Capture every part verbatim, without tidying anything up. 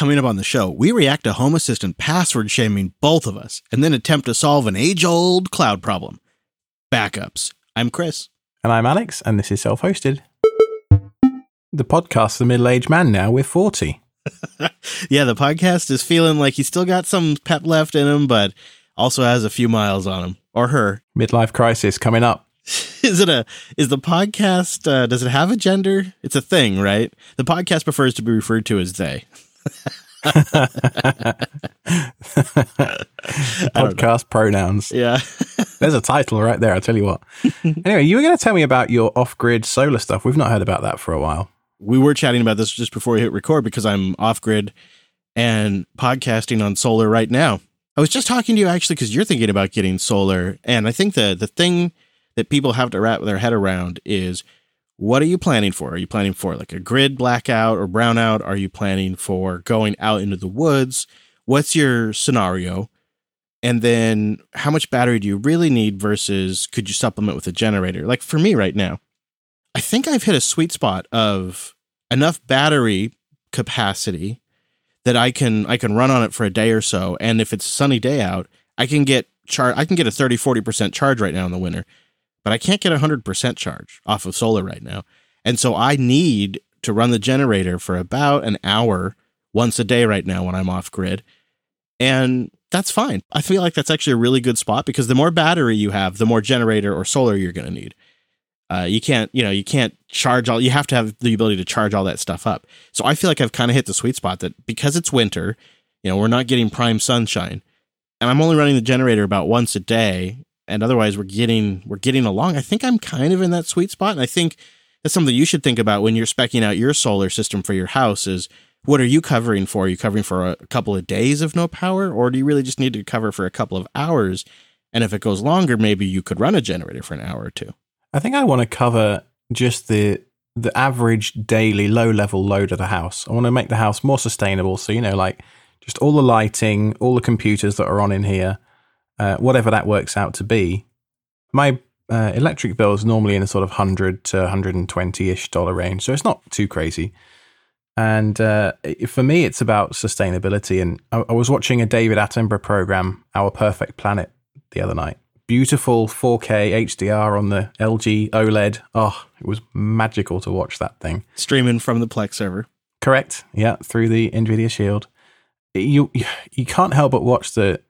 coming up on the show, we react to Home Assistant password shaming both of us and then attempt to solve an age-old cloud problem. Backups. I'm Chris. And I'm Alex, and this is Self-Hosted. The podcast's a middle-aged man now. We're forty. Yeah, the podcast is feeling like he's still got some pep left in him, but also has a few miles on him. Or her. Midlife crisis coming up. Is it a, is the podcast, uh, does it have a gender? It's a thing, right? The podcast prefers to be referred to as they. Podcast pronouns. Yeah. There's a title right there, I'll tell you what. Anyway, you were going to tell me about your off-grid solar stuff. We've not heard about that for a while. We were chatting about this just before we hit record because I'm off-grid and podcasting on solar right now. I was just talking to you actually because you're thinking about getting solar, and I think the the thing that people have to wrap their head around is, what are you planning for? Are you planning for like a grid blackout or brownout? Are you planning for going out into the woods? What's your scenario? And then how much battery do you really need versus could you supplement with a generator? Like for me right now, I think I've hit a sweet spot of enough battery capacity that I can I can run on it for a day or so. And if it's a sunny day out, I can get char- I can get a thirty, forty percent charge right now in the winter. But I can't get one hundred percent charge off of solar right now. And so I need to run the generator for about an hour once a day right now when I'm off grid. And that's fine. I feel like that's actually a really good spot because the more battery you have, the more generator or solar you're going to need. Uh, you can't, you know, you can't charge all, you have to have the ability to charge all that stuff up. So I feel like I've kind of hit the sweet spot that because it's winter, you know, we're not getting prime sunshine and I'm only running the generator about once a day. And otherwise, we're getting we're getting along. I think I'm kind of in that sweet spot. And I think that's something you should think about when you're speccing out your solar system for your house is, what are you covering for? Are you covering for a couple of days of no power? Or do you really just need to cover for a couple of hours? And if it goes longer, maybe you could run a generator for an hour or two. I think I want to cover just the the average daily low-level load of the house. I want to make the house more sustainable. So, you know, like just all the lighting, all the computers that are on in here, Uh, whatever that works out to be. My uh, electric bill is normally in a sort of one hundred to one hundred twenty-ish dollar range, so it's not too crazy. And uh, for me, it's about sustainability. And I, I was watching a David Attenborough program, Our Perfect Planet, the other night. Beautiful four K H D R on the L G OLED. Oh, it was magical to watch that thing. Streaming from the Plex server. Correct. Yeah, through the NVIDIA Shield. You you can't help but watch the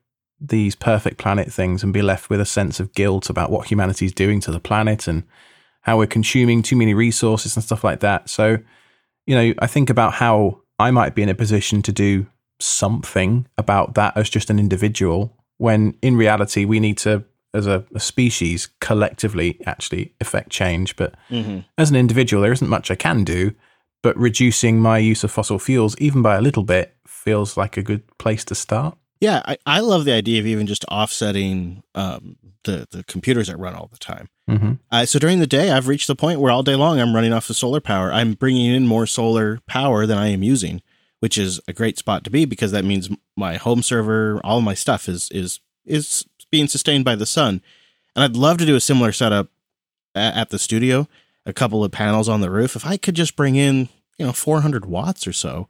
these perfect planet things and be left with a sense of guilt about what humanity is doing to the planet and how we're consuming too many resources and stuff like that. So, you know, I think about how I might be in a position to do something about that as just an individual, when in reality, we need to, as a, a species, collectively actually affect change. But mm-hmm. as an individual, there isn't much I can do, but reducing my use of fossil fuels, even by a little bit, feels like a good place to start. Yeah, I, I love the idea of even just offsetting um, the, the computers that run all the time. Mm-hmm. Uh, so during the day, I've reached the point where all day long I'm running off the solar power. I'm bringing in more solar power than I am using, which is a great spot to be because that means my home server, all of my stuff is is is being sustained by the sun. And I'd love to do a similar setup at, at the studio, a couple of panels on the roof. If I could just bring in, you know, four hundred watts or so,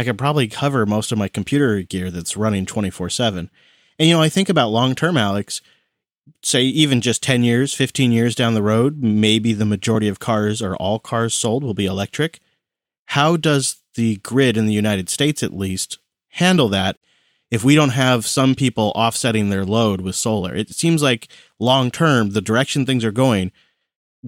I could probably cover most of my computer gear that's running twenty-four seven. And, you know, I think about long term, Alex, say even just ten years, fifteen years down the road, maybe the majority of cars or all cars sold will be electric. How does the grid in the United States, at least, handle that if we don't have some people offsetting their load with solar? It seems like long term, the direction things are going,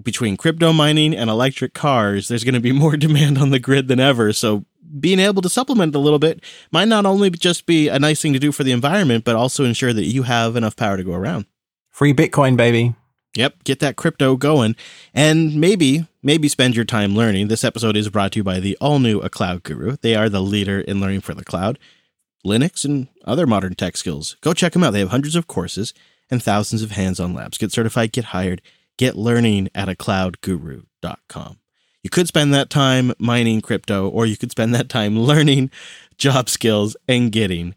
between crypto mining and electric cars, there's going to be more demand on the grid than ever. So being able to supplement a little bit might not only just be a nice thing to do for the environment, but also ensure that you have enough power to go around. Free Bitcoin, baby. Yep. Get that crypto going and maybe, maybe spend your time learning. This episode is brought to you by the all new A Cloud Guru. They are the leader in learning for the cloud, Linux, and other modern tech skills. Go check them out. They have hundreds of courses and thousands of hands-on labs. Get certified, get hired. Get learning at a cloud guru dot com. You could spend that time mining crypto, or you could spend that time learning job skills and getting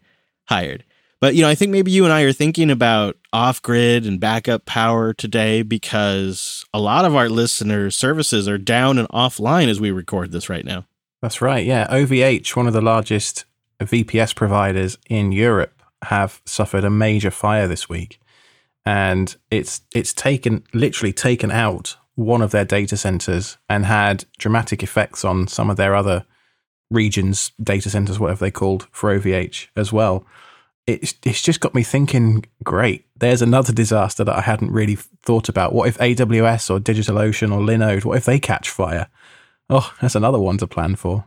hired. But, you know, I think maybe you and I are thinking about off-grid and backup power today because a lot of our listeners' services are down and offline as we record this right now. That's right. Yeah. O V H, one of the largest V P S providers in Europe have suffered a major fire this week, and it's it's taken literally taken out one of their data centers and had dramatic effects on some of their other regions, data centers, whatever they called for O V H as well. It's it's just got me thinking, great, there's another disaster that I hadn't really thought about. What if A W S or DigitalOcean or Linode, what if they catch fire? Oh, that's another one to plan for.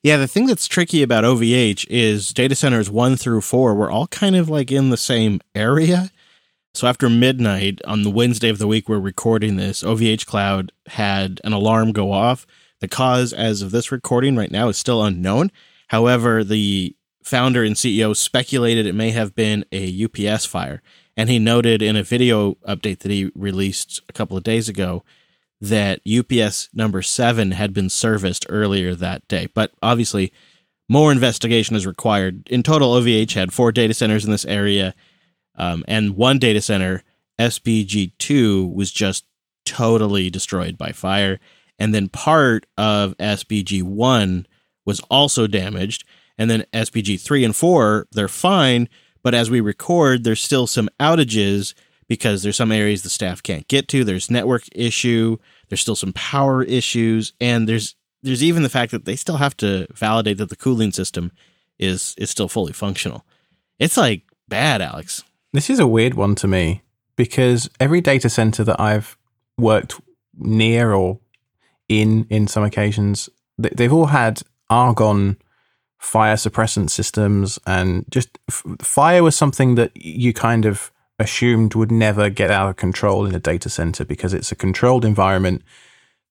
Yeah, the thing that's tricky about O V H is data centers one through four were all kind of like in the same area. So after midnight on the Wednesday of the week we're recording this, OVHcloud had an alarm go off. The cause as of this recording right now is still unknown. However, the founder and C E O speculated it may have been a U P S fire. And he noted in a video update that he released a couple of days ago that U P S number seven had been serviced earlier that day. But obviously, more investigation is required. In total, O V H had four data centers in this area, um, and one data center, S B G two, was just totally destroyed by fire. And then part of S B G one was also damaged. And then S B G three and four, they're fine, but as we record, there's still some outages because there's some areas the staff can't get to. There's network issue. There's still some power issues. And there's there's even the fact that they still have to validate that the cooling system is is still fully functional. It's like bad, Alex. This is a weird one to me because every data center that I've worked near or in, in some occasions, they've all had Argon fire suppressant systems. And just fire was something that you kind of assumed would never get out of control in a data center because it's a controlled environment.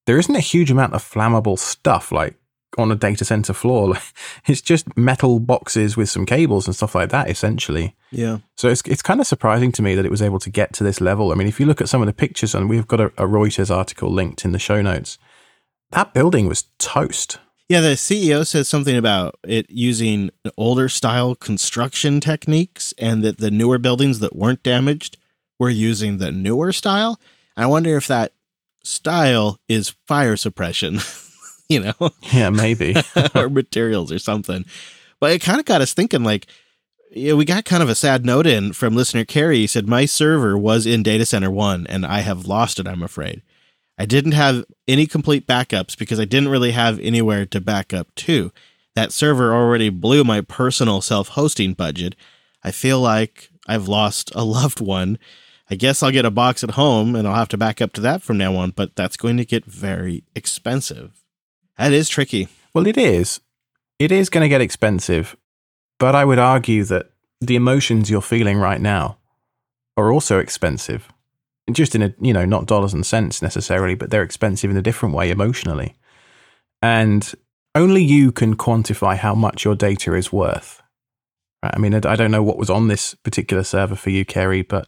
There isn't a huge amount of flammable stuff like on a data center floor. It's just metal boxes with some cables and stuff like that, essentially. Yeah. So it's it's kind of surprising to me that it was able to get to this level. I mean, if you look at some of the pictures, and we've got a, a Reuters article linked in the show notes, that building was toast. Yeah, the C E O says something about it using older style construction techniques and that the newer buildings that weren't damaged were using the newer style. I wonder if that style is fire suppression, you know? Yeah, maybe. Or materials or something. But it kind of got us thinking, like, yeah, we got kind of a sad note in from listener Carrie. He said, my server was in data center one and I have lost it, I'm afraid. I didn't have any complete backups because I didn't really have anywhere to back up to. That server already blew my personal self-hosting budget. I feel like I've lost a loved one. I guess I'll get a box at home and I'll have to back up to that from now on, but that's going to get very expensive. That is tricky. Well, it is. It is going to get expensive, but I would argue that the emotions you're feeling right now are also expensive. Just in a, you know, not dollars and cents necessarily, but they're expensive in a different way emotionally. And only you can quantify how much your data is worth. Right? I mean, I don't know what was on this particular server for you, Kerry, but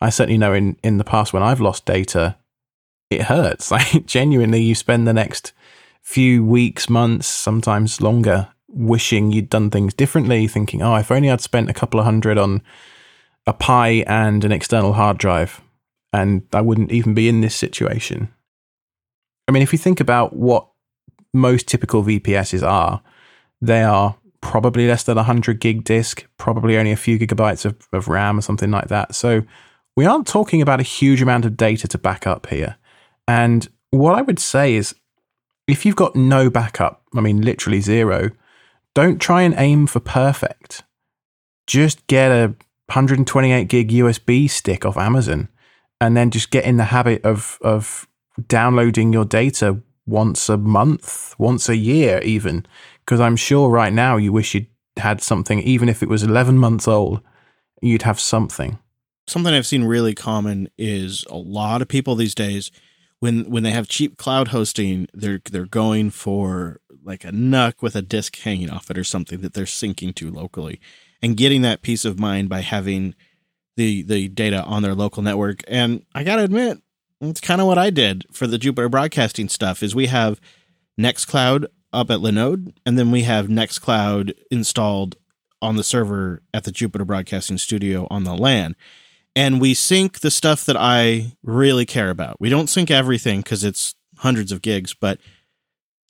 I certainly know in, in the past when I've lost data, it hurts. Like genuinely, you spend the next few weeks, months, sometimes longer, wishing you'd done things differently, thinking, oh, if only I'd spent a couple of hundred on a Pi and an external hard drive. And I wouldn't even be in this situation. I mean, if you think about what most typical V P Ss are, they are probably less than a hundred gig disk, probably only a few gigabytes of, of RAM or something like that. So we aren't talking about a huge amount of data to back up here. And what I would say is if you've got no backup, I mean, literally zero, don't try and aim for perfect. Just get a one twenty-eight gig U S B stick off Amazon. And then just get in the habit of of downloading your data once a month, once a year even. Because I'm sure right now you wish you'd had something, even if it was eleven months old, you'd have something. Something I've seen really common is a lot of people these days, when when they have cheap cloud hosting, they're they're going for like a N U C with a disk hanging off it or something that they're syncing to locally. And getting that peace of mind by having the the data on their local network. And I got to admit, it's kind of what I did for the Jupyter Broadcasting stuff is we have Nextcloud up at Linode, and then we have Nextcloud installed on the server at the Jupyter Broadcasting Studio on the LAN. And we sync the stuff that I really care about. We don't sync everything because it's hundreds of gigs, but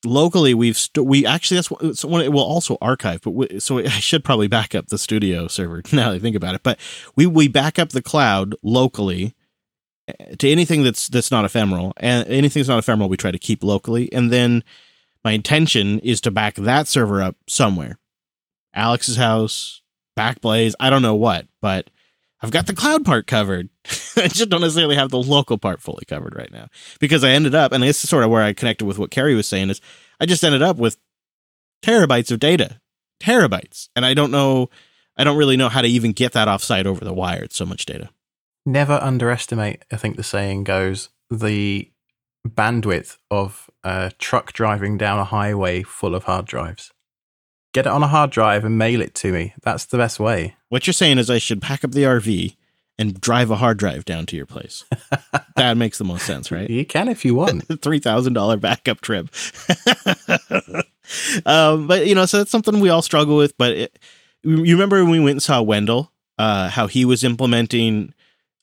locally we've st- we actually that's what, so it will also archive, but we, so I should probably back up the studio server now that I think about it, but we we back up the cloud locally to anything that's that's not ephemeral, and anything that's not ephemeral we try to keep locally, and then my intention is to back that server up somewhere, Alex's house, Backblaze, I don't know what, but I've got the cloud part covered. I just don't necessarily have the local part fully covered right now, because I ended up, and this is sort of where I connected with what Carrie was saying, is I just ended up with terabytes of data, terabytes. And I don't know, I don't really know how to even get that offsite over the wire. It's so much data. Never underestimate, I think the saying goes, the bandwidth of a truck driving down a highway full of hard drives. Get it on a hard drive and mail it to me. That's the best way. What you're saying is I should pack up the R V and drive a hard drive down to your place. That makes the most sense, right? You can if you want. three thousand dollars backup trip. um, but, you know, so that's something we all struggle with. But it, you remember when we went and saw Wendell, uh, how he was implementing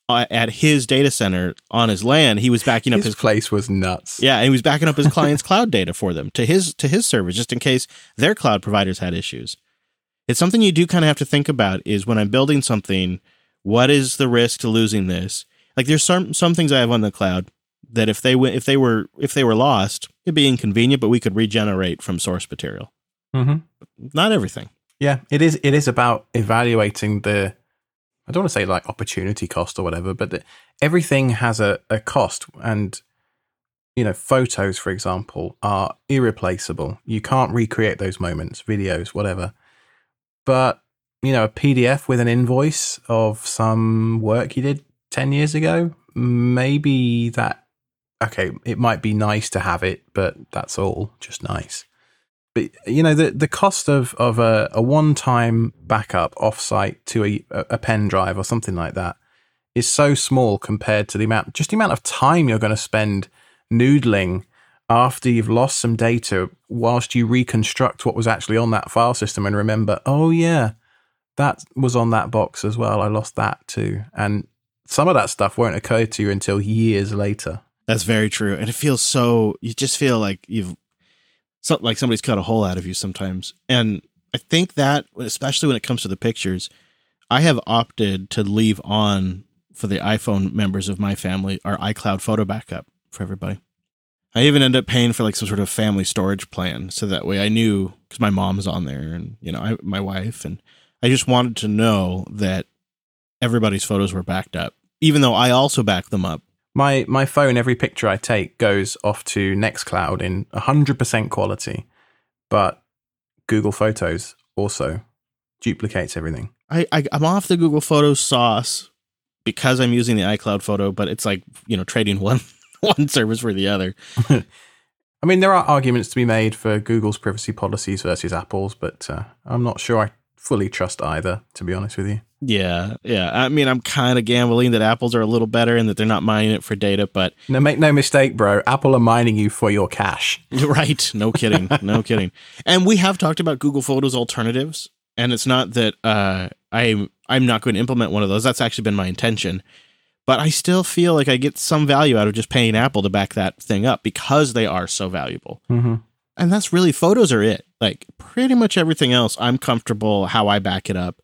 uh, at his data center on his LAN. He was backing up his, his place was nuts. Yeah. And he was backing up his client's cloud data for them to his to his servers, just in case their cloud providers had issues. It's something you do kind of have to think about, is when I'm building something, what is the risk to losing this? Like, there's some some things I have on the cloud that if they went, if they were if they were lost, it'd be inconvenient, but we could regenerate from source material. Mm-hmm. Not everything. Yeah, it is. It is about evaluating the, I don't want to say like opportunity cost or whatever, but the, everything has a, a cost. And, you know, photos, for example, are irreplaceable. You can't recreate those moments, videos, whatever. But, you know, a P D F with an invoice of some work you did ten years ago, maybe that, okay, it might be nice to have it, but that's all, just nice. But, you know, the, the cost of, of a, a one-time backup offsite to a, a pen drive or something like that is so small compared to the amount, just the amount of time you're going to spend noodling after you've lost some data, whilst you reconstruct what was actually on that file system and remember, oh yeah, that was on that box as well. I lost that too. And some of that stuff won't occur to you until years later. That's very true. And it feels so, you just feel like you've, like somebody's cut a hole out of you sometimes. And I think that, especially when it comes to the pictures, I have opted to leave on for the iPhone members of my family, our iCloud photo backup for everybody. I even end up paying for like some sort of family storage plan, so that way I knew, because my mom's on there and, you know, I, my wife, and I just wanted to know that everybody's photos were backed up, even though I also backed them up. My my phone, every picture I take goes off to Nextcloud in one hundred percent quality, but Google Photos also duplicates everything. I, I I'm off the Google Photos sauce because I'm using the iCloud photo, but it's like, you know, trading one. one service for the other. I mean, there are arguments to be made for Google's privacy policies versus Apple's, but uh, I'm not sure I fully trust either, to be honest with you. Yeah, yeah. I mean, I'm kind of gambling that Apple's are a little better and that they're not mining it for data, but... No, make no mistake, bro. Apple are mining you for your cash. Right. No kidding. No kidding. And we have talked about Google Photos alternatives, and it's not that uh, I'm, I'm not going to implement one of those. That's actually been my intention. But I still feel like I get some value out of just paying Apple to back that thing up, because they are so valuable. Mm-hmm. And that's really, photos are it. Like, pretty much everything else, I'm comfortable how I back it up.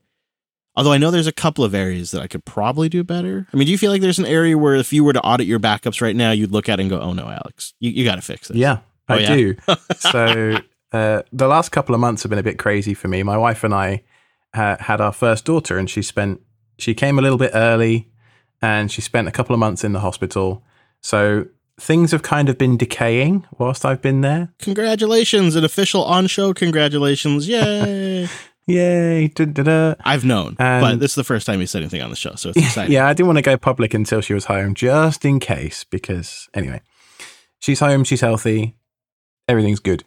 Although I know there's a couple of areas that I could probably do better. I mean, do you feel like there's an area where if you were to audit your backups right now, you'd look at it and go, oh no, Alex, you, you got to fix this. Yeah, oh, I yeah? do. So uh, the last couple of months have been a bit crazy for me. My wife and I uh, had our first daughter, and she spent, she came a little bit early. And she spent a couple of months in the hospital. So things have kind of been decaying whilst I've been there. Congratulations, an official on-show congratulations. Yay. Yay. Da, da, da. I've known, and but this is the first time he said anything on the show, so it's exciting. Yeah, I didn't want to go public until she was home, just in case, because anyway, she's home, she's healthy, everything's good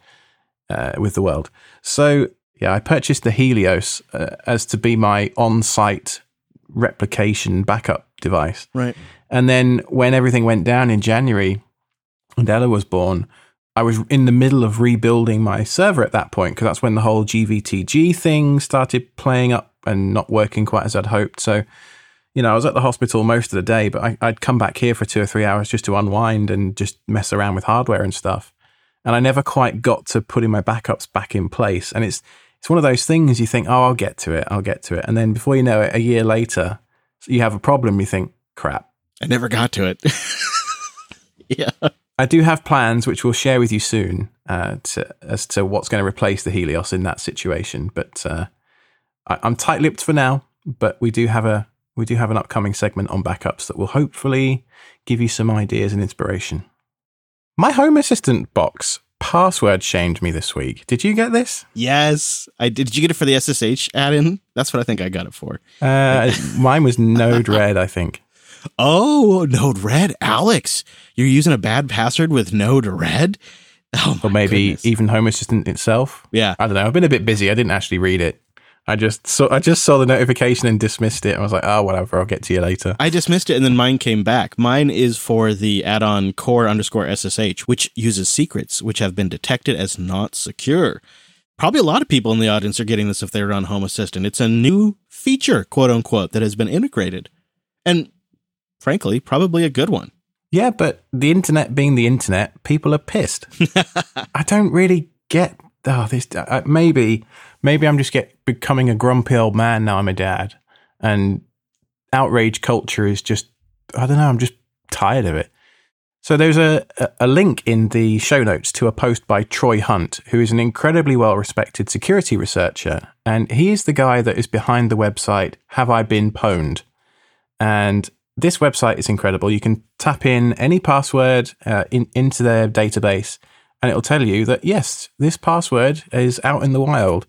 uh, with the world. So yeah, I purchased the Helios uh, as to be my on-site replication backup device. Right. And then when everything went down in January and Ella was born, I was in the middle of rebuilding my server at that point, because that's when the whole G V T G thing started playing up and not working quite as I'd hoped. So, you know, I was at the hospital most of the day, but I, I'd come back here for two or three hours just to unwind and just mess around with hardware and stuff. and I never quite got to putting my backups back in place. And it's it's one of those things you think, oh, I'll get to it, I'll get to it. And then before you know it, a year later, you have a problem, you think, crap, I never got to it. Yeah. I do have plans, which we'll share with you soon, uh, to, as to what's going to replace the Helios in that situation. But uh, I, I'm tight-lipped for now, but we do have a we do have an upcoming segment on backups that will hopefully give you some ideas and inspiration. My Home Assistant box password shamed me this week. Did you get this? Yes, I did. Did you get it for the S S H add-in? That's what I think I got it for. Uh, mine was Node Red, I think. Oh, Node Red. Alex, you're using a bad password with Node Red? Oh, or maybe goodness. Even Home Assistant itself. Yeah. I don't know. I've been a bit busy. I didn't actually read it. I just saw I just saw the notification and dismissed it. I was like, oh, whatever. I'll get to you later. I dismissed it and then mine came back. Mine is for the add-on core underscore S S H, which uses secrets, which have been detected as not secure. Probably a lot of people in the audience are getting this if they're on Home Assistant. It's a new feature, quote unquote, that has been integrated. And frankly, probably a good one. Yeah, but the internet being the internet, people are pissed. I don't really get oh, this. Uh, maybe, maybe I'm just get becoming a grumpy old man now I'm a dad, and outrage culture is just, I don't know, I'm just tired of it. So there's a, a link in the show notes to a post by Troy Hunt, who is an incredibly well-respected security researcher, and he is the guy that is behind the website Have I Been Pwned? And this website is incredible. You can tap in any password uh, in, into their database, and it'll tell you that, yes, this password is out in the wild.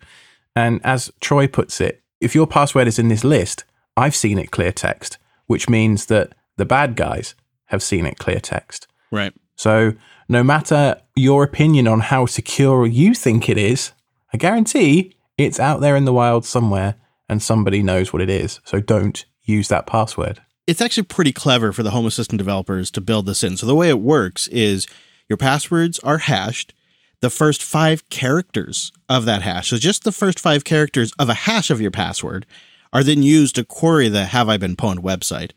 And as Troy puts it, if your password is in this list, I've seen it clear text, which means that the bad guys have seen it clear text. Right. So no matter your opinion on how secure you think it is, I guarantee it's out there in the wild somewhere, and somebody knows what it is. So don't use that password. It's actually pretty clever for the Home Assistant developers to build this in. So the way it works is your passwords are hashed. The first five characters of that hash, so just the first five characters of a hash of your password, are then used to query the Have I Been Pwned website.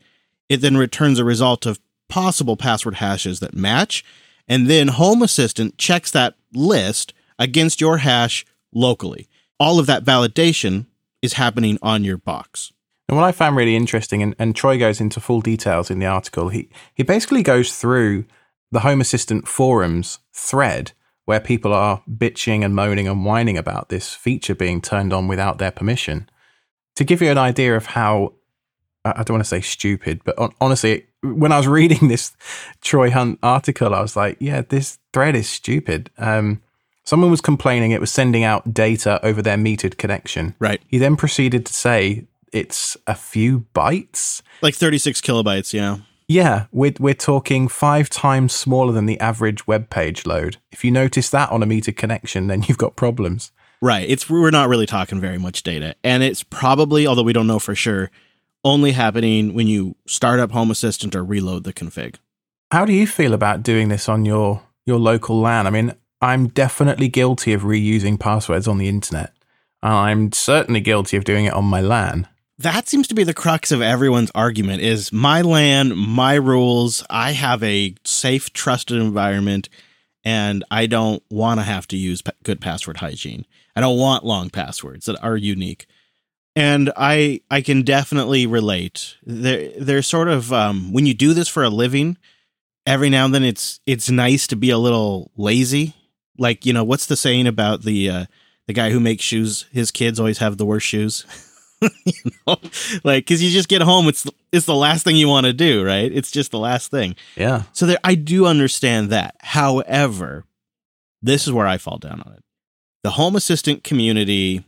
It then returns a result of possible password hashes that match. And then Home Assistant checks that list against your hash locally. All of that validation is happening on your box. And what I found really interesting, and, and Troy goes into full details in the article, he, he basically goes through the Home Assistant forums thread where people are bitching and moaning and whining about this feature being turned on without their permission. To give you an idea of how, I don't want to say stupid, but on, honestly, when I was reading this Troy Hunt article, I was like, yeah, this thread is stupid. Um, someone was complaining it was sending out data over their metered connection. Right. He then proceeded to say, it's a few bytes. Like thirty-six kilobytes, yeah. Yeah, we're, we're talking five times smaller than the average web page load. If you notice that on a metered connection, then you've got problems. Right, it's we're not really talking very much data. And it's probably, although we don't know for sure, only happening when you start up Home Assistant or reload the config. How do you feel about doing this on your, your local LAN? I mean, I'm definitely guilty of reusing passwords on the internet. I'm certainly guilty of doing it on my LAN. That seems to be the crux of everyone's argument is my LAN, my rules. I have a safe, trusted environment, and I don't want to have to use p- good password hygiene. I don't want long passwords that are unique. And I I can definitely relate. They're, they're sort of, um, when you do this for a living, every now and then it's it's nice to be a little lazy. Like, you know, what's the saying about the uh, the guy who makes shoes? His kids always have the worst shoes. You know, like, cause you just get home. It's, it's the last thing you want to do, right? It's just the last thing. Yeah. So there, I do understand that. However, this is where I fall down on it. The Home Assistant community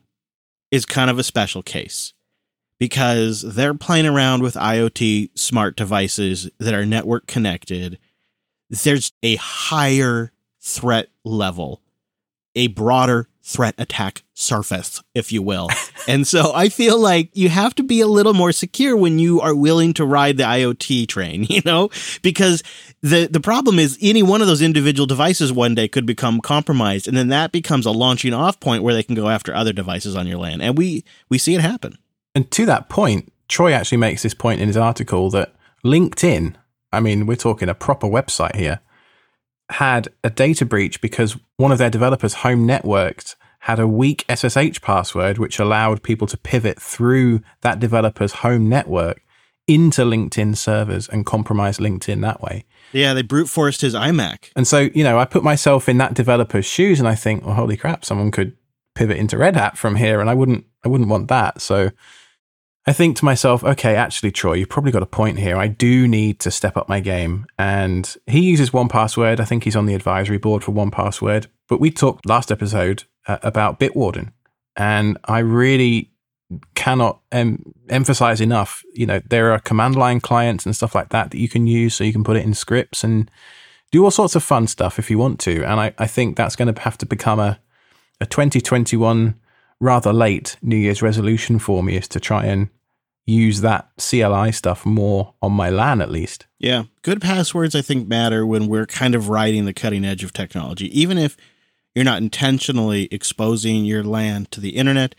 is kind of a special case because they're playing around with IoT smart devices that are network connected. There's a higher threat level, a broader threat attack surface, if you will. And so I feel like you have to be a little more secure when you are willing to ride the IoT train, you know, because the, the problem is any one of those individual devices one day could become compromised. And then that becomes a launching off point where they can go after other devices on your LAN. And we, we see it happen. And to that point, Troy actually makes this point in his article that LinkedIn, I mean, we're talking a proper website here, had a data breach because one of their developers, Home Networked, had a weak S S H password, which allowed people to pivot through that developer's home network into LinkedIn servers and compromise LinkedIn that way. Yeah, they brute forced his iMac. And so, you know, I put myself in that developer's shoes and I think, well, holy crap, someone could pivot into Red Hat from here, and I wouldn't, I wouldn't want that. So I think to myself, okay, actually, Troy, you've probably got a point here. I do need to step up my game. And he uses one Password. I think he's on the advisory board for one Password. But we talked last episode uh, about Bitwarden. And I really cannot em- emphasize enough, you know, there are command line clients and stuff like that that you can use. So you can put it in scripts and do all sorts of fun stuff if you want to. And I, I think that's going to have to become a, a twenty twenty-one rather late New Year's resolution for me, is to try and use that C L I stuff more on my LAN, at least. Yeah. Good passwords, I think, matter when we're kind of riding the cutting edge of technology. Even if you're not intentionally exposing your LAN to the internet,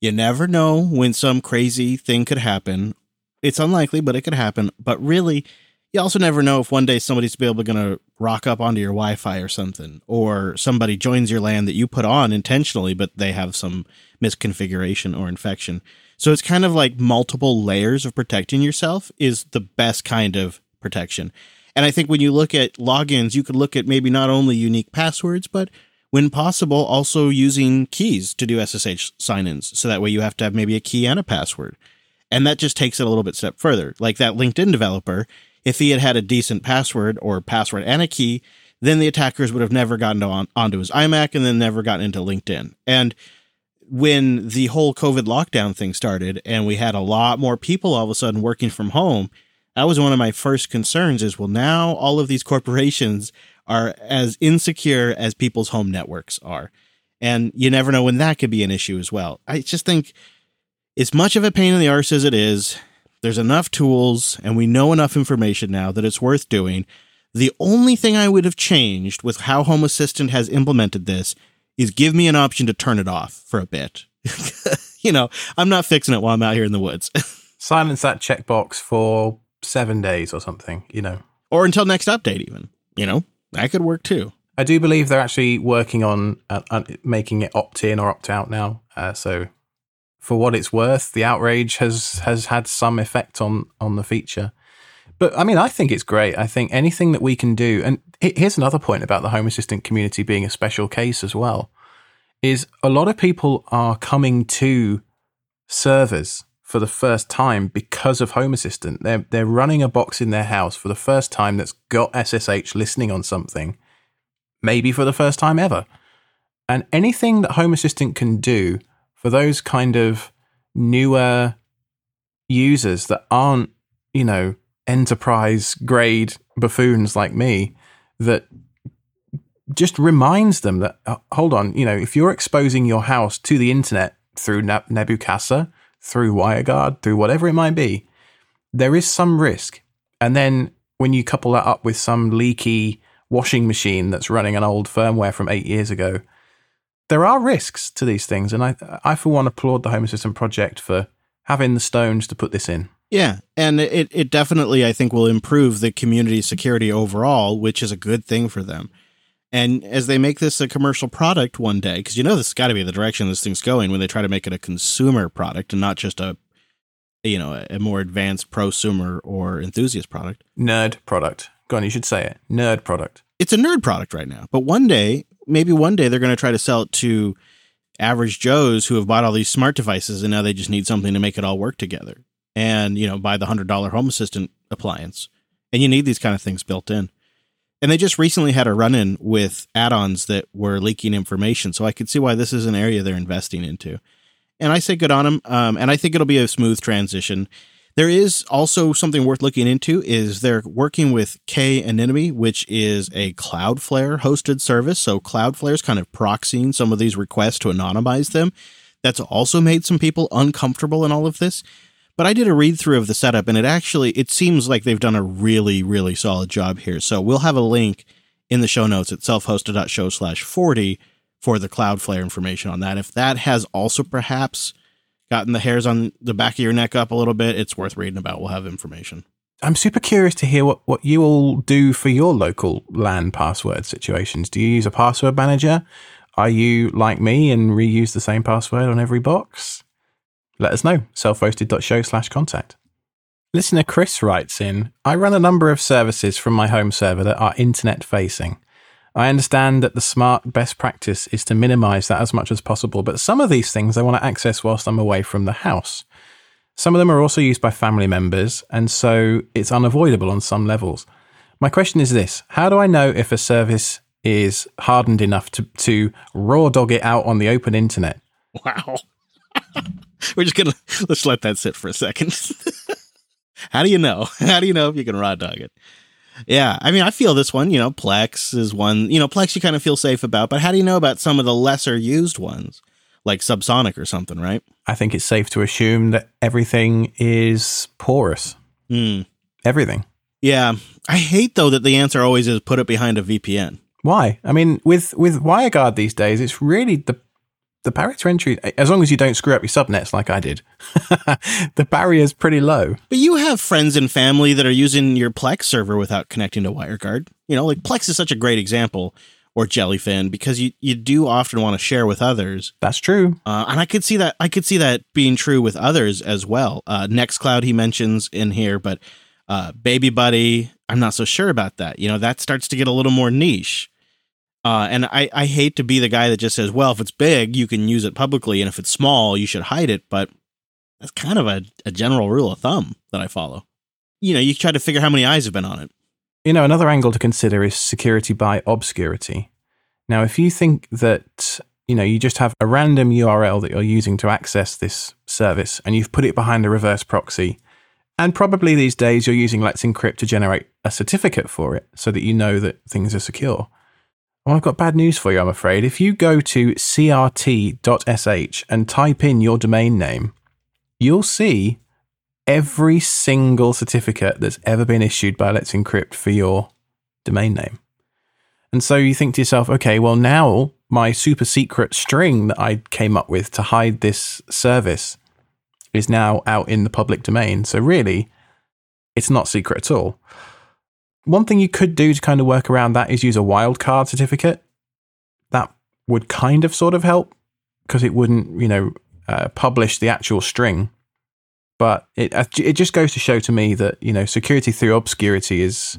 you never know when some crazy thing could happen. It's unlikely, but it could happen. But really, you also never know if one day somebody's be able to gonna rock up onto your Wi-Fi or something, or somebody joins your LAN that you put on intentionally, but they have some misconfiguration or infection. So it's kind of like multiple layers of protecting yourself is the best kind of protection. And I think when you look at logins, you could look at maybe not only unique passwords, but when possible, also using keys to do S S H sign-ins. So that way you have to have maybe a key and a password. And that just takes it a little bit step further. Like that LinkedIn developer, if he had had a decent password or password and a key, then the attackers would have never gotten on, onto his iMac and then never gotten into LinkedIn. And when the whole COVID lockdown thing started and we had a lot more people all of a sudden working from home, that was one of my first concerns is, well, now all of these corporations are as insecure as people's home networks are. And you never know when that could be an issue as well. I just think as much of a pain in the arse as it is, there's enough tools and we know enough information now that it's worth doing. The only thing I would have changed with how Home Assistant has implemented this is give me an option to turn it off for a bit. You know, I'm not fixing it while I'm out here in the woods. Silence that checkbox for seven days or something, you know. Or until next update even, you know. That could work too. I do believe they're actually working on uh, uh, making it opt-in or opt-out now. Uh, so for what it's worth, the outrage has has had some effect on, on the feature. But I mean, I think it's great. I think anything that we can do, and here's another point about the Home Assistant community being a special case as well, is a lot of people are coming to servers for the first time because of Home Assistant. They're, they're running a box in their house for the first time that's got S S H listening on something, maybe for the first time ever. And anything that Home Assistant can do for those kind of newer users that aren't, you know, enterprise grade buffoons like me, that just reminds them that, uh, hold on, you know, if you're exposing your house to the internet through Neb- Nebucasa, through WireGuard, through whatever it might be, there is some risk. And then when you couple that up with some leaky washing machine that's running an old firmware from eight years ago, there are risks to these things. And I, I for one, applaud the Home Assistant project for having the stones to put this in. Yeah, and it, it definitely, I think, will improve the community security overall, which is a good thing for them. And as they make this a commercial product one day, because you know this has got to be the direction this thing's going when they try to make it a consumer product and not just a, you know, a more advanced prosumer or enthusiast product. Nerd product. Go on, you should say it. Nerd product. It's a nerd product right now. But one day, maybe one day they're going to try to sell it to average Joes who have bought all these smart devices and now they just need something to make it all work together. And, you know, buy the one hundred dollars Home Assistant appliance. And you need these kind of things built in. And they just recently had a run-in with add-ons that were leaking information. So I could see why this is an area they're investing into. And I say good on them. Um, and I think it'll be a smooth transition. There is also something worth looking into is they're working with K-Anemone, which is a Cloudflare hosted service. So Cloudflare is kind of proxying some of these requests to anonymize them. That's also made some people uncomfortable in all of this. But I did a read through of the setup and it actually, it seems like they've done a really, really solid job here. So we'll have a link in the show notes at self-hosted.show slash 40 for the Cloudflare information on that. If that has also perhaps gotten the hairs on the back of your neck up a little bit, it's worth reading about. We'll have information. I'm super curious to hear what, what you all do for your local LAN password situations. Do you use a password manager? Are you like me and reuse the same password on every box? Let us know. self-hosted.show slash contact. Listener Chris writes in, I run a number of services from my home server that are internet facing. I understand that the smart best practice is to minimize that as much as possible, but some of these things I want to access whilst I'm away from the house. Some of them are also used by family members, and so it's unavoidable on some levels. My question is this: how do I know if a service is hardened enough to, to raw dog it out on the open internet? Wow. We're just going to, let's let that sit for a second. How do you know? How do you know if you can raw dog it? Yeah, I mean, I feel this one, you know, Plex is one, you know, Plex you kind of feel safe about, but how do you know about some of the lesser used ones, like Subsonic or something, right? I think it's safe to assume that everything is porous. Mm. Everything. Yeah. I hate, though, that the answer always is put it behind a V P N. Why? I mean, with, with WireGuard these days, it's really the the barrier to entry, as long as you don't screw up your subnets like I did, the barrier is pretty low. But you have friends and family that are using your Plex server without connecting to WireGuard. You know, like Plex is such a great example, or Jellyfin, because you, you do often want to share with others. That's true. Uh, and I could see that I could see that being true with others as well. Uh, Nextcloud he mentions in here, but uh, Baby Buddy, I'm not so sure about that. You know, that starts to get a little more niche. Uh, and I, I hate to be the guy that just says, well, if it's big, you can use it publicly. And if it's small, you should hide it. But that's kind of a, a general rule of thumb that I follow. You know, you try to figure how many eyes have been on it. You know, another angle to consider is security by obscurity. Now, if you think that, you know, you just have a random U R L that you're using to access this service and you've put it behind a reverse proxy, and probably these days you're using Let's Encrypt to generate a certificate for it so that you know that things are secure. Well, I've got bad news for you, I'm afraid. If you go to c r t dot s h and type in your domain name, you'll see every single certificate that's ever been issued by Let's Encrypt for your domain name. And so you think to yourself, okay, well, now my super secret string that I came up with to hide this service is now out in the public domain. So really, it's not secret at all. One thing you could do to kind of work around that is use a wildcard certificate. That would kind of sort of help because it wouldn't, you know, uh, publish the actual string. But it it just goes to show to me that, you know, security through obscurity is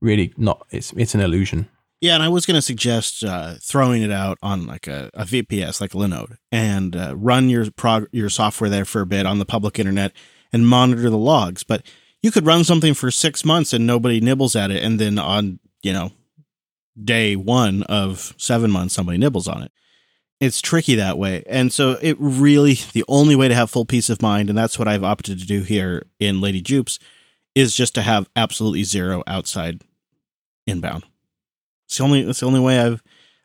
really not, it's it's an illusion. Yeah, and I was going to suggest uh, throwing it out on like a, a V P S, like Linode, and uh, run your prog- your software there for a bit on the public internet and monitor the logs. But you could run something for six months and nobody nibbles at it. And then on, you know, day one of seven months, somebody nibbles on it. It's tricky that way. And so it really, the only way to have full peace of mind, and that's what I've opted to do here in Lady Jupes, is just to have absolutely zero outside inbound. It's the only, it's the only way I've,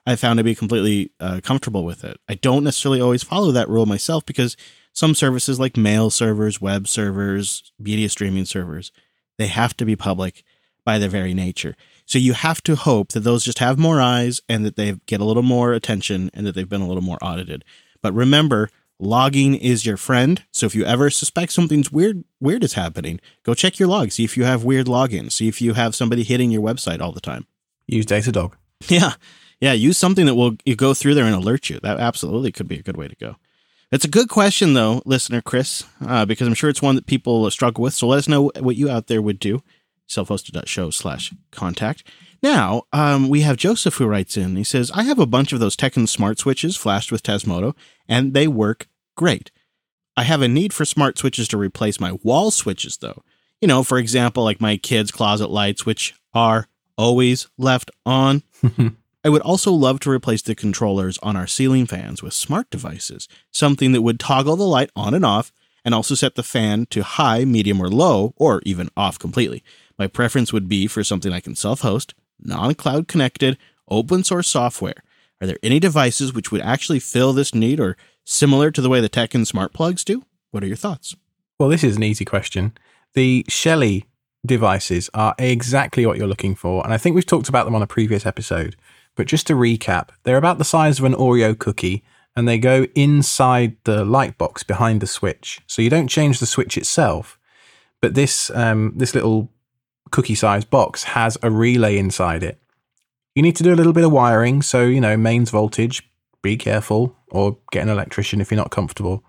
I found to be completely uh, comfortable with it. I don't necessarily always follow that rule myself because some services like mail servers, web servers, media streaming servers, they have to be public by their very nature. So you have to hope that those just have more eyes and that they get a little more attention and that they've been a little more audited. But remember, logging is your friend. So if you ever suspect something's weird, weird is happening, go check your log. See if you have weird logins. See if you have somebody hitting your website all the time. Use Datadog. Yeah. Yeah. Use something that will you go through there and alert you. That absolutely could be a good way to go. It's a good question, though, listener Chris, uh, because I'm sure it's one that people struggle with. So let us know what you out there would do. self-hosted.show slash contact. Now, um, we have Joseph who writes in. He says, I have a bunch of those Tekken smart switches flashed with Tasmota, and they work great. I have a need for smart switches to replace my wall switches, though. You know, for example, like my kids' closet lights, which are always left on. I would also love to replace the controllers on our ceiling fans with smart devices, something that would toggle the light on and off and also set the fan to high, medium, or low, or even off completely. My preference would be for something I can self-host, non-cloud connected, open source software. Are there any devices which would actually fill this need or similar to the way the Tekken smart plugs do? What are your thoughts? Well, this is an easy question. The Shelly devices are exactly what you're looking for, and I think we've talked about them on a previous episode. But just to recap, they're about the size of an Oreo cookie and they go inside the light box behind the switch. So you don't change the switch itself, But this um, this little cookie-sized box has a relay inside it. You need to do a little bit of wiring, so, you know, mains voltage, be careful, or get an electrician if you're not comfortable.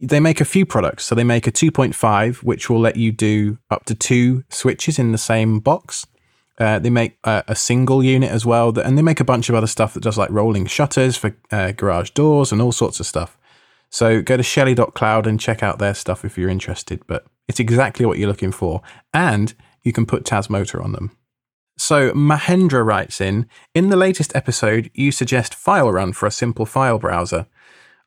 They make a few products. So they make a two point five, which will let you do up to two switches in the same box. Uh, they make uh, a single unit as well, that, and they make a bunch of other stuff that does like rolling shutters for uh, garage doors and all sorts of stuff. So go to shelly dot cloud and check out their stuff if you're interested, but it's exactly what you're looking for. And you can put Tasmota on them. So Mahendra writes in, in the latest episode, you suggest File Run for a simple file browser.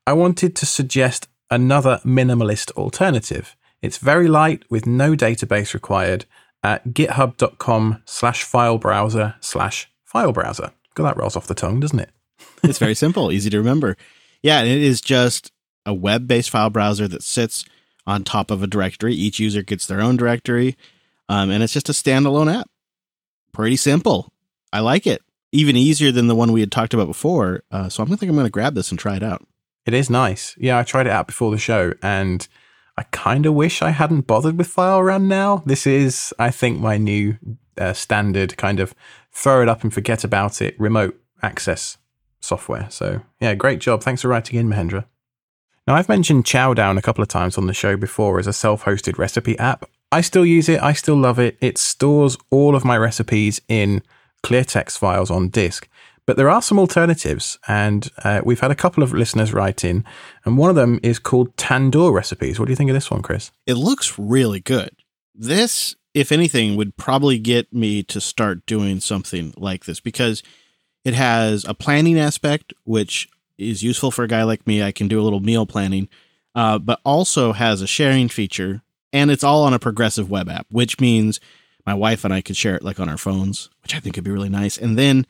I wanted to suggest another minimalist alternative. It's very light with no database required at github.com slash file browser slash file browser. God, that rolls off the tongue, doesn't it? It's very simple, easy to remember. Yeah, and it is just a web-based file browser that sits on top of a directory. Each user gets their own directory, um, and it's just a standalone app. Pretty simple. I like it. Even easier than the one we had talked about before. Uh, so I think I'm going to grab this and try it out. It is nice. Yeah, I tried it out before the show, and I kind of wish I hadn't bothered with File Run now. This is, I think, my new uh, standard kind of throw it up and forget about it remote access software. So yeah, great job. Thanks for writing in, Mahendra. Now, I've mentioned Chowdown a couple of times on the show before as a self-hosted recipe app. I still use it. I still love it. It stores all of my recipes in clear text files on disk. But there are some alternatives, and uh, we've had a couple of listeners write in, and one of them is called Tandoor Recipes. What do you think of this one, Chris? It looks really good. This, if anything, would probably get me to start doing something like this, because it has a planning aspect, which is useful for a guy like me. I can do a little meal planning, uh, but also has a sharing feature, and it's all on a progressive web app, which means my wife and I could share it like on our phones, which I think would be really nice. And then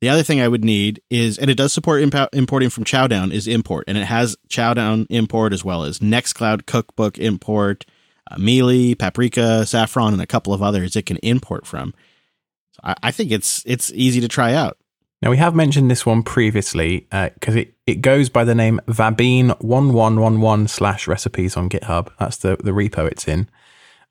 the other thing I would need is, and it does support impo- importing from Chowdown, is import. And it has Chowdown import as well as Nextcloud cookbook import, uh, mealy, paprika, saffron, and a couple of others it can import from. So I, I think it's it's easy to try out. Now, we have mentioned this one previously because uh, it, it goes by the name Vabeen1111 slash recipes on GitHub. That's the, the repo it's in.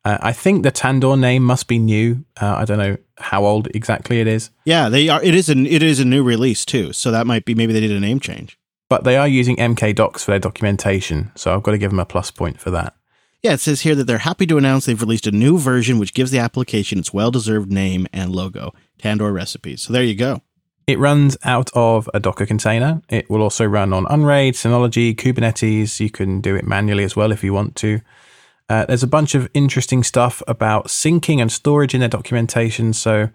Uh, I think the Tandoor name must be new. Uh, I don't know how old exactly it is. Yeah, they are. It is an it is a new release too, so that might be maybe they did a name change. But they are using M K Docs for their documentation, so I've got to give them a plus point for that. Yeah, it says here that they're happy to announce they've released a new version which gives the application its well-deserved name and logo, Tandoor Recipes. So there you go. It runs out of a Docker container. It will also run on Unraid, Synology, Kubernetes. You can do it manually as well if you want to. Uh, there's a bunch of interesting stuff about syncing and storage in their documentation. So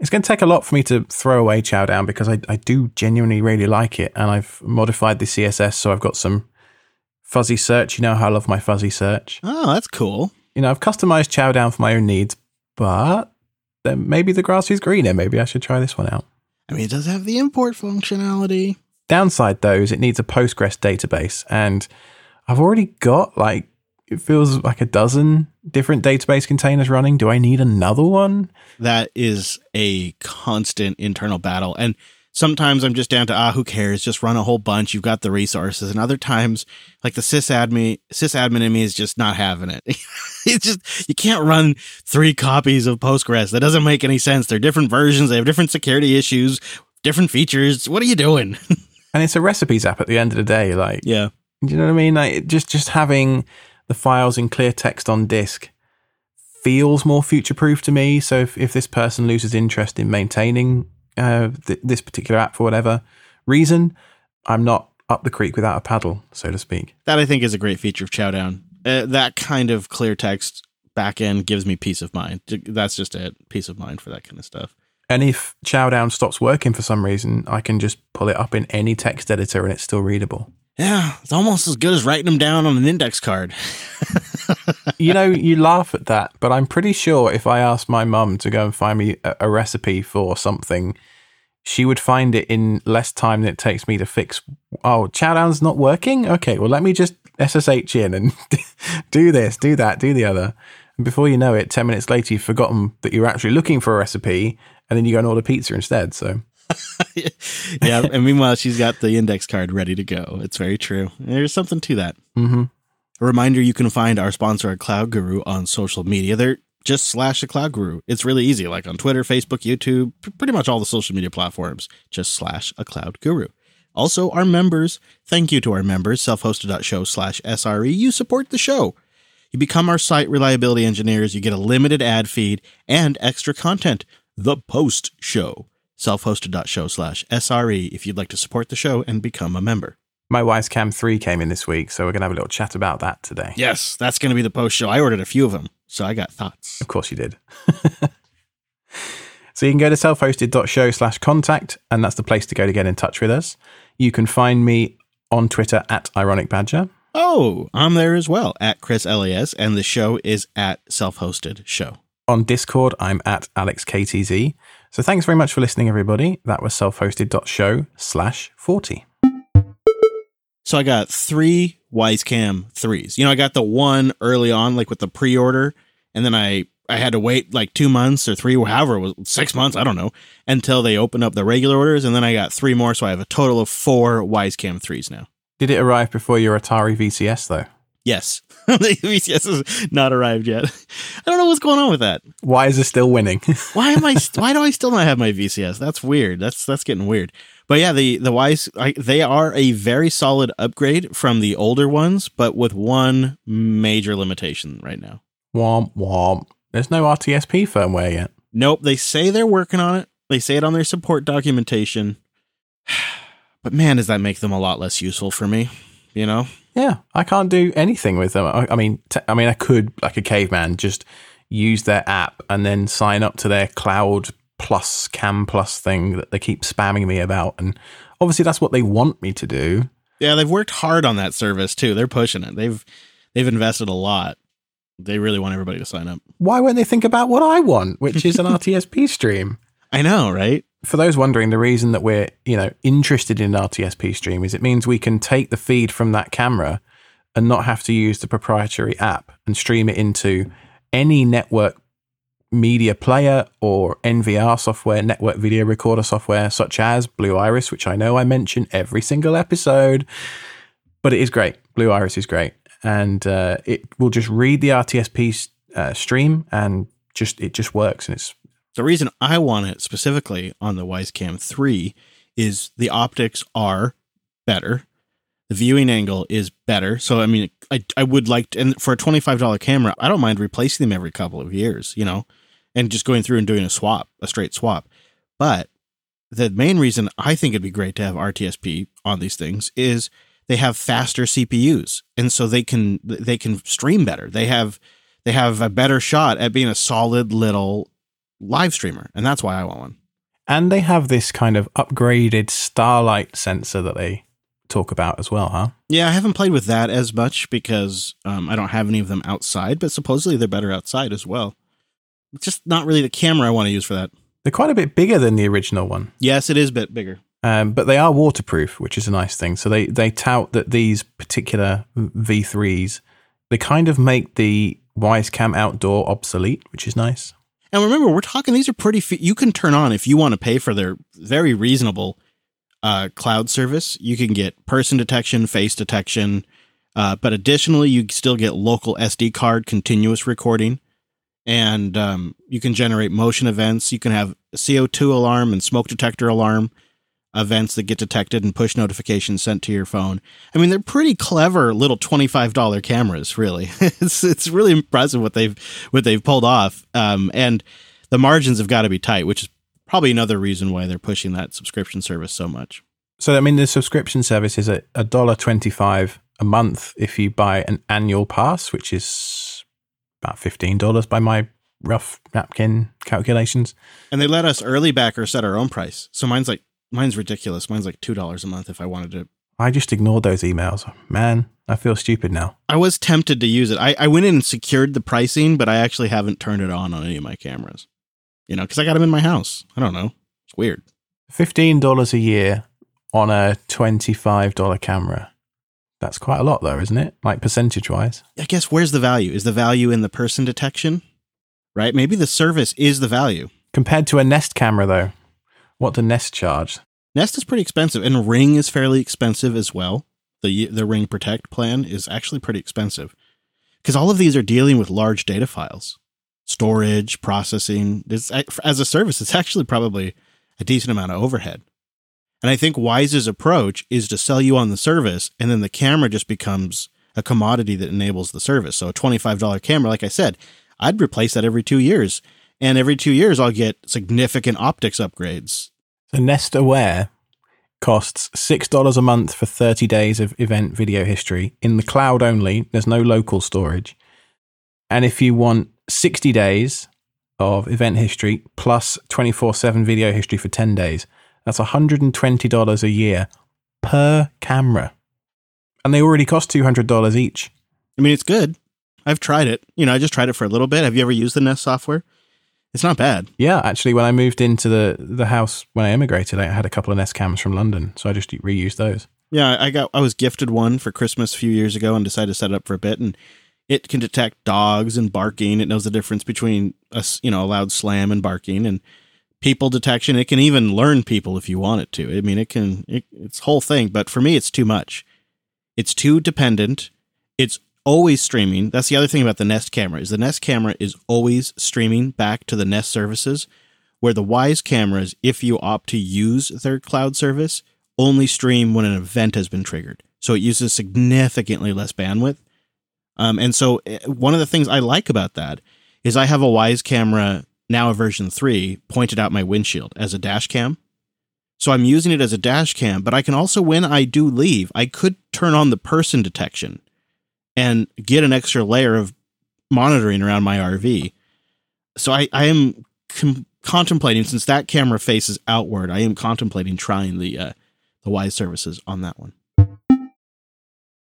it's going to take a lot for me to throw away Chowdown because I, I do genuinely really like it. And I've modified the C S S. So I've got some fuzzy search. You know how I love my fuzzy search. Oh, that's cool. You know, I've customized Chowdown for my own needs, but then maybe the grass is greener. Maybe I should try this one out. I mean, it does have the import functionality. Downside, though, is it needs a Postgres database. And I've already got like, it feels like a dozen different database containers running. Do I need another one? That is a constant internal battle. And sometimes I'm just down to, ah, who cares? Just run a whole bunch. You've got the resources. And other times, like the sysadmin, sysadmin in me is just not having it. It's just, you can't run three copies of Postgres. That doesn't make any sense. They're different versions. They have different security issues, different features. What are you doing? And it's a recipes app at the end of the day. Like, yeah. Do you know what I mean? Like just, just having the files in clear text on disk feels more future-proof to me. So if, if this person loses interest in maintaining uh, th- this particular app for whatever reason, I'm not up the creek without a paddle, so to speak. That, I think, is a great feature of Chowdown. Uh, that kind of clear text backend gives me peace of mind. That's just it, peace of mind for that kind of stuff. And if Chowdown stops working for some reason, I can just pull it up in any text editor and it's still readable. Yeah, it's almost as good as writing them down on an index card. You know, you laugh at that, but I'm pretty sure if I asked my mum to go and find me a, a recipe for something, she would find it in less time than it takes me to fix. Oh, Chowdown's not working? Okay, well, let me just S S H in and do this, do that, do the other. And before you know it, ten minutes later, you've forgotten that you were actually looking for a recipe, and then you go and order pizza instead, so... Yeah, and meanwhile she's got the index card ready to go. It's very true. There's something to that. Mm-hmm. A reminder, you can find our sponsor, A Cloud Guru, on social media. They're just slash A Cloud Guru. It's really easy, like on Twitter, Facebook, YouTube, pretty much all the social media platforms, just slash A Cloud Guru. Also, our members, thank you to our members, self-hosted.show slash SRE. You support the show. You become our site reliability engineers. You get a limited ad feed and extra content, the post show, self-hosted.show slash SRE, if you'd like to support the show and become a member. My Wyze Cam three came in this week, so we're going to have a little chat about that today. Yes, that's going to be the post show. I ordered a few of them, so I got thoughts. Of course you did. So you can go to selfhosted.show slash contact, and that's the place to go to get in touch with us. You can find me on Twitter at Ironic Badger. Oh, I'm there as well, at Chris L A S, and the show is at Self-Hosted Show. On Discord, I'm at Alex K T Z. So thanks very much for listening, everybody. That was selfhosted.show slash 40. So I got three Wyze Cam threes. You know, I got the one early on, like with the pre-order, and then I... I had to wait like two months or three, however, it was six months, I don't know, until they opened up the regular orders. And then I got three more. So I have a total of four Wyze Cam threes now. Did it arrive before your Atari V C S, though? Yes. The V C S has not arrived yet. I don't know what's going on with that. Wyze is still winning. why am I? Why do I still not have my V C S? That's weird. That's that's getting weird. But yeah, the, the Wyze, I, they are a very solid upgrade from the older ones, but with one major limitation right now. Womp womp. There's no R T S P firmware yet. Nope. They say they're working on it. They say it on their support documentation. But man, does that make them a lot less useful for me, you know? Yeah, I can't do anything with them. I, I mean, t- I mean, I could, like a caveman, just use their app and then sign up to their Cloud Plus, Cam Plus thing that they keep spamming me about. And obviously that's what they want me to do. Yeah, they've worked hard on that service, too. They're pushing it. They've They've invested a lot. They really want everybody to sign up. Why won't they think about what I want, which is an R T S P stream? I know, right? For those wondering, the reason that we're, you know, interested in an R T S P stream is it means we can take the feed from that camera and not have to use the proprietary app and stream it into any network media player or N V R software, network video recorder software, such as Blue Iris, which I know I mention every single episode, but it is great. Blue Iris is great. And uh, it will just read the R T S P uh, stream, and just it just works. And it's the reason I want it specifically on the Wyze Cam three is the optics are better, the viewing angle is better. So I mean, I I would like to, and for a twenty-five dollars camera, I don't mind replacing them every couple of years, you know, and just going through and doing a swap, a straight swap. But the main reason I think it'd be great to have R T S P on these things is they have faster C P Us, and so they can they can stream better. They have they have a better shot at being a solid little live streamer, and that's why I want one. And they have this kind of upgraded starlight sensor that they talk about as well, huh? Yeah, I haven't played with that as much because um, I don't have any of them outside, but supposedly they're better outside as well. It's just not really the camera I want to use for that. They're quite a bit bigger than the original one. Yes, it is a bit bigger. Um, but they are waterproof, which is a nice thing. So they, they tout that these particular V threes, they kind of make the Wyze Cam Outdoor obsolete, which is nice. And remember, we're talking, these are pretty, fe- you can turn on if you want to pay for their very reasonable uh, cloud service. You can get person detection, face detection, uh, but additionally, you still get local S D card, continuous recording, and um, you can generate motion events. You can have a C O two alarm and smoke detector alarm events that get detected and push notifications sent to your phone. I mean, they're pretty clever little twenty-five dollars cameras, really. it's it's really impressive what they've what they've pulled off. Um, and the margins have got to be tight, which is probably another reason why they're pushing that subscription service so much. So, I mean, the subscription service is a one dollar twenty-five a month if you buy an annual pass, which is about fifteen dollars by my rough napkin calculations. And they let us early backer set our own price. So mine's like Mine's ridiculous. Mine's like two dollars a month if I wanted to. I just ignored those emails. Man, I feel stupid now. I was tempted to use it. I, I went in and secured the pricing, but I actually haven't turned it on on any of my cameras, you know, because I got them in my house. I don't know. It's weird. fifteen dollars a year on a twenty-five dollars camera. That's quite a lot, though, isn't it? Like percentage wise. I guess where's the value? Is the value in the person detection? Right? Maybe the service is the value. Compared to a Nest camera, though. What do Nest charge? Nest is pretty expensive, and Ring is fairly expensive as well. the the Ring Protect plan is actually pretty expensive, because all of these are dealing with large data files, storage, processing. It's, as a service, it's actually probably a decent amount of overhead. And I think Wyze's approach is to sell you on the service, and then the camera just becomes a commodity that enables the service. So a twenty-five dollar camera, like I said, I'd replace that every two years. And every two years, I'll get significant optics upgrades. So Nest Aware costs six dollars a month for thirty days of event video history in the cloud only. There's no local storage. And if you want sixty days of event history plus twenty-four seven video history for ten days, that's one hundred twenty dollars a year per camera. And they already cost two hundred dollars each. I mean, it's good. I've tried it. You know, I just tried it for a little bit. Have you ever used the Nest software? It's not bad. Yeah, actually, when I moved into the, the house, when I immigrated, I had a couple of Nest cams from London, so I just reused those. Yeah, I got I was gifted one for Christmas a few years ago and decided to set it up for a bit, and it can detect dogs and barking. It knows the difference between a, you know, a loud slam and barking, and people detection. It can even learn people if you want it to. I mean, it can, it, it's whole thing, but for me, it's too much. It's too dependent. It's always streaming. That's the other thing about the Nest camera, is the Nest camera is always streaming back to the Nest services, where the Wyze cameras, if you opt to use their cloud service, only stream when an event has been triggered. So it uses significantly less bandwidth. Um, and so one of the things I like about that is I have a Wyze camera, now a version three, pointed out my windshield as a dash cam. So I'm using it as a dash cam, but I can also, when I do leave, I could turn on the person detection and get an extra layer of monitoring around my R V. So I, I am com- contemplating, since that camera faces outward, I am contemplating trying the uh, the Wyze services on that one.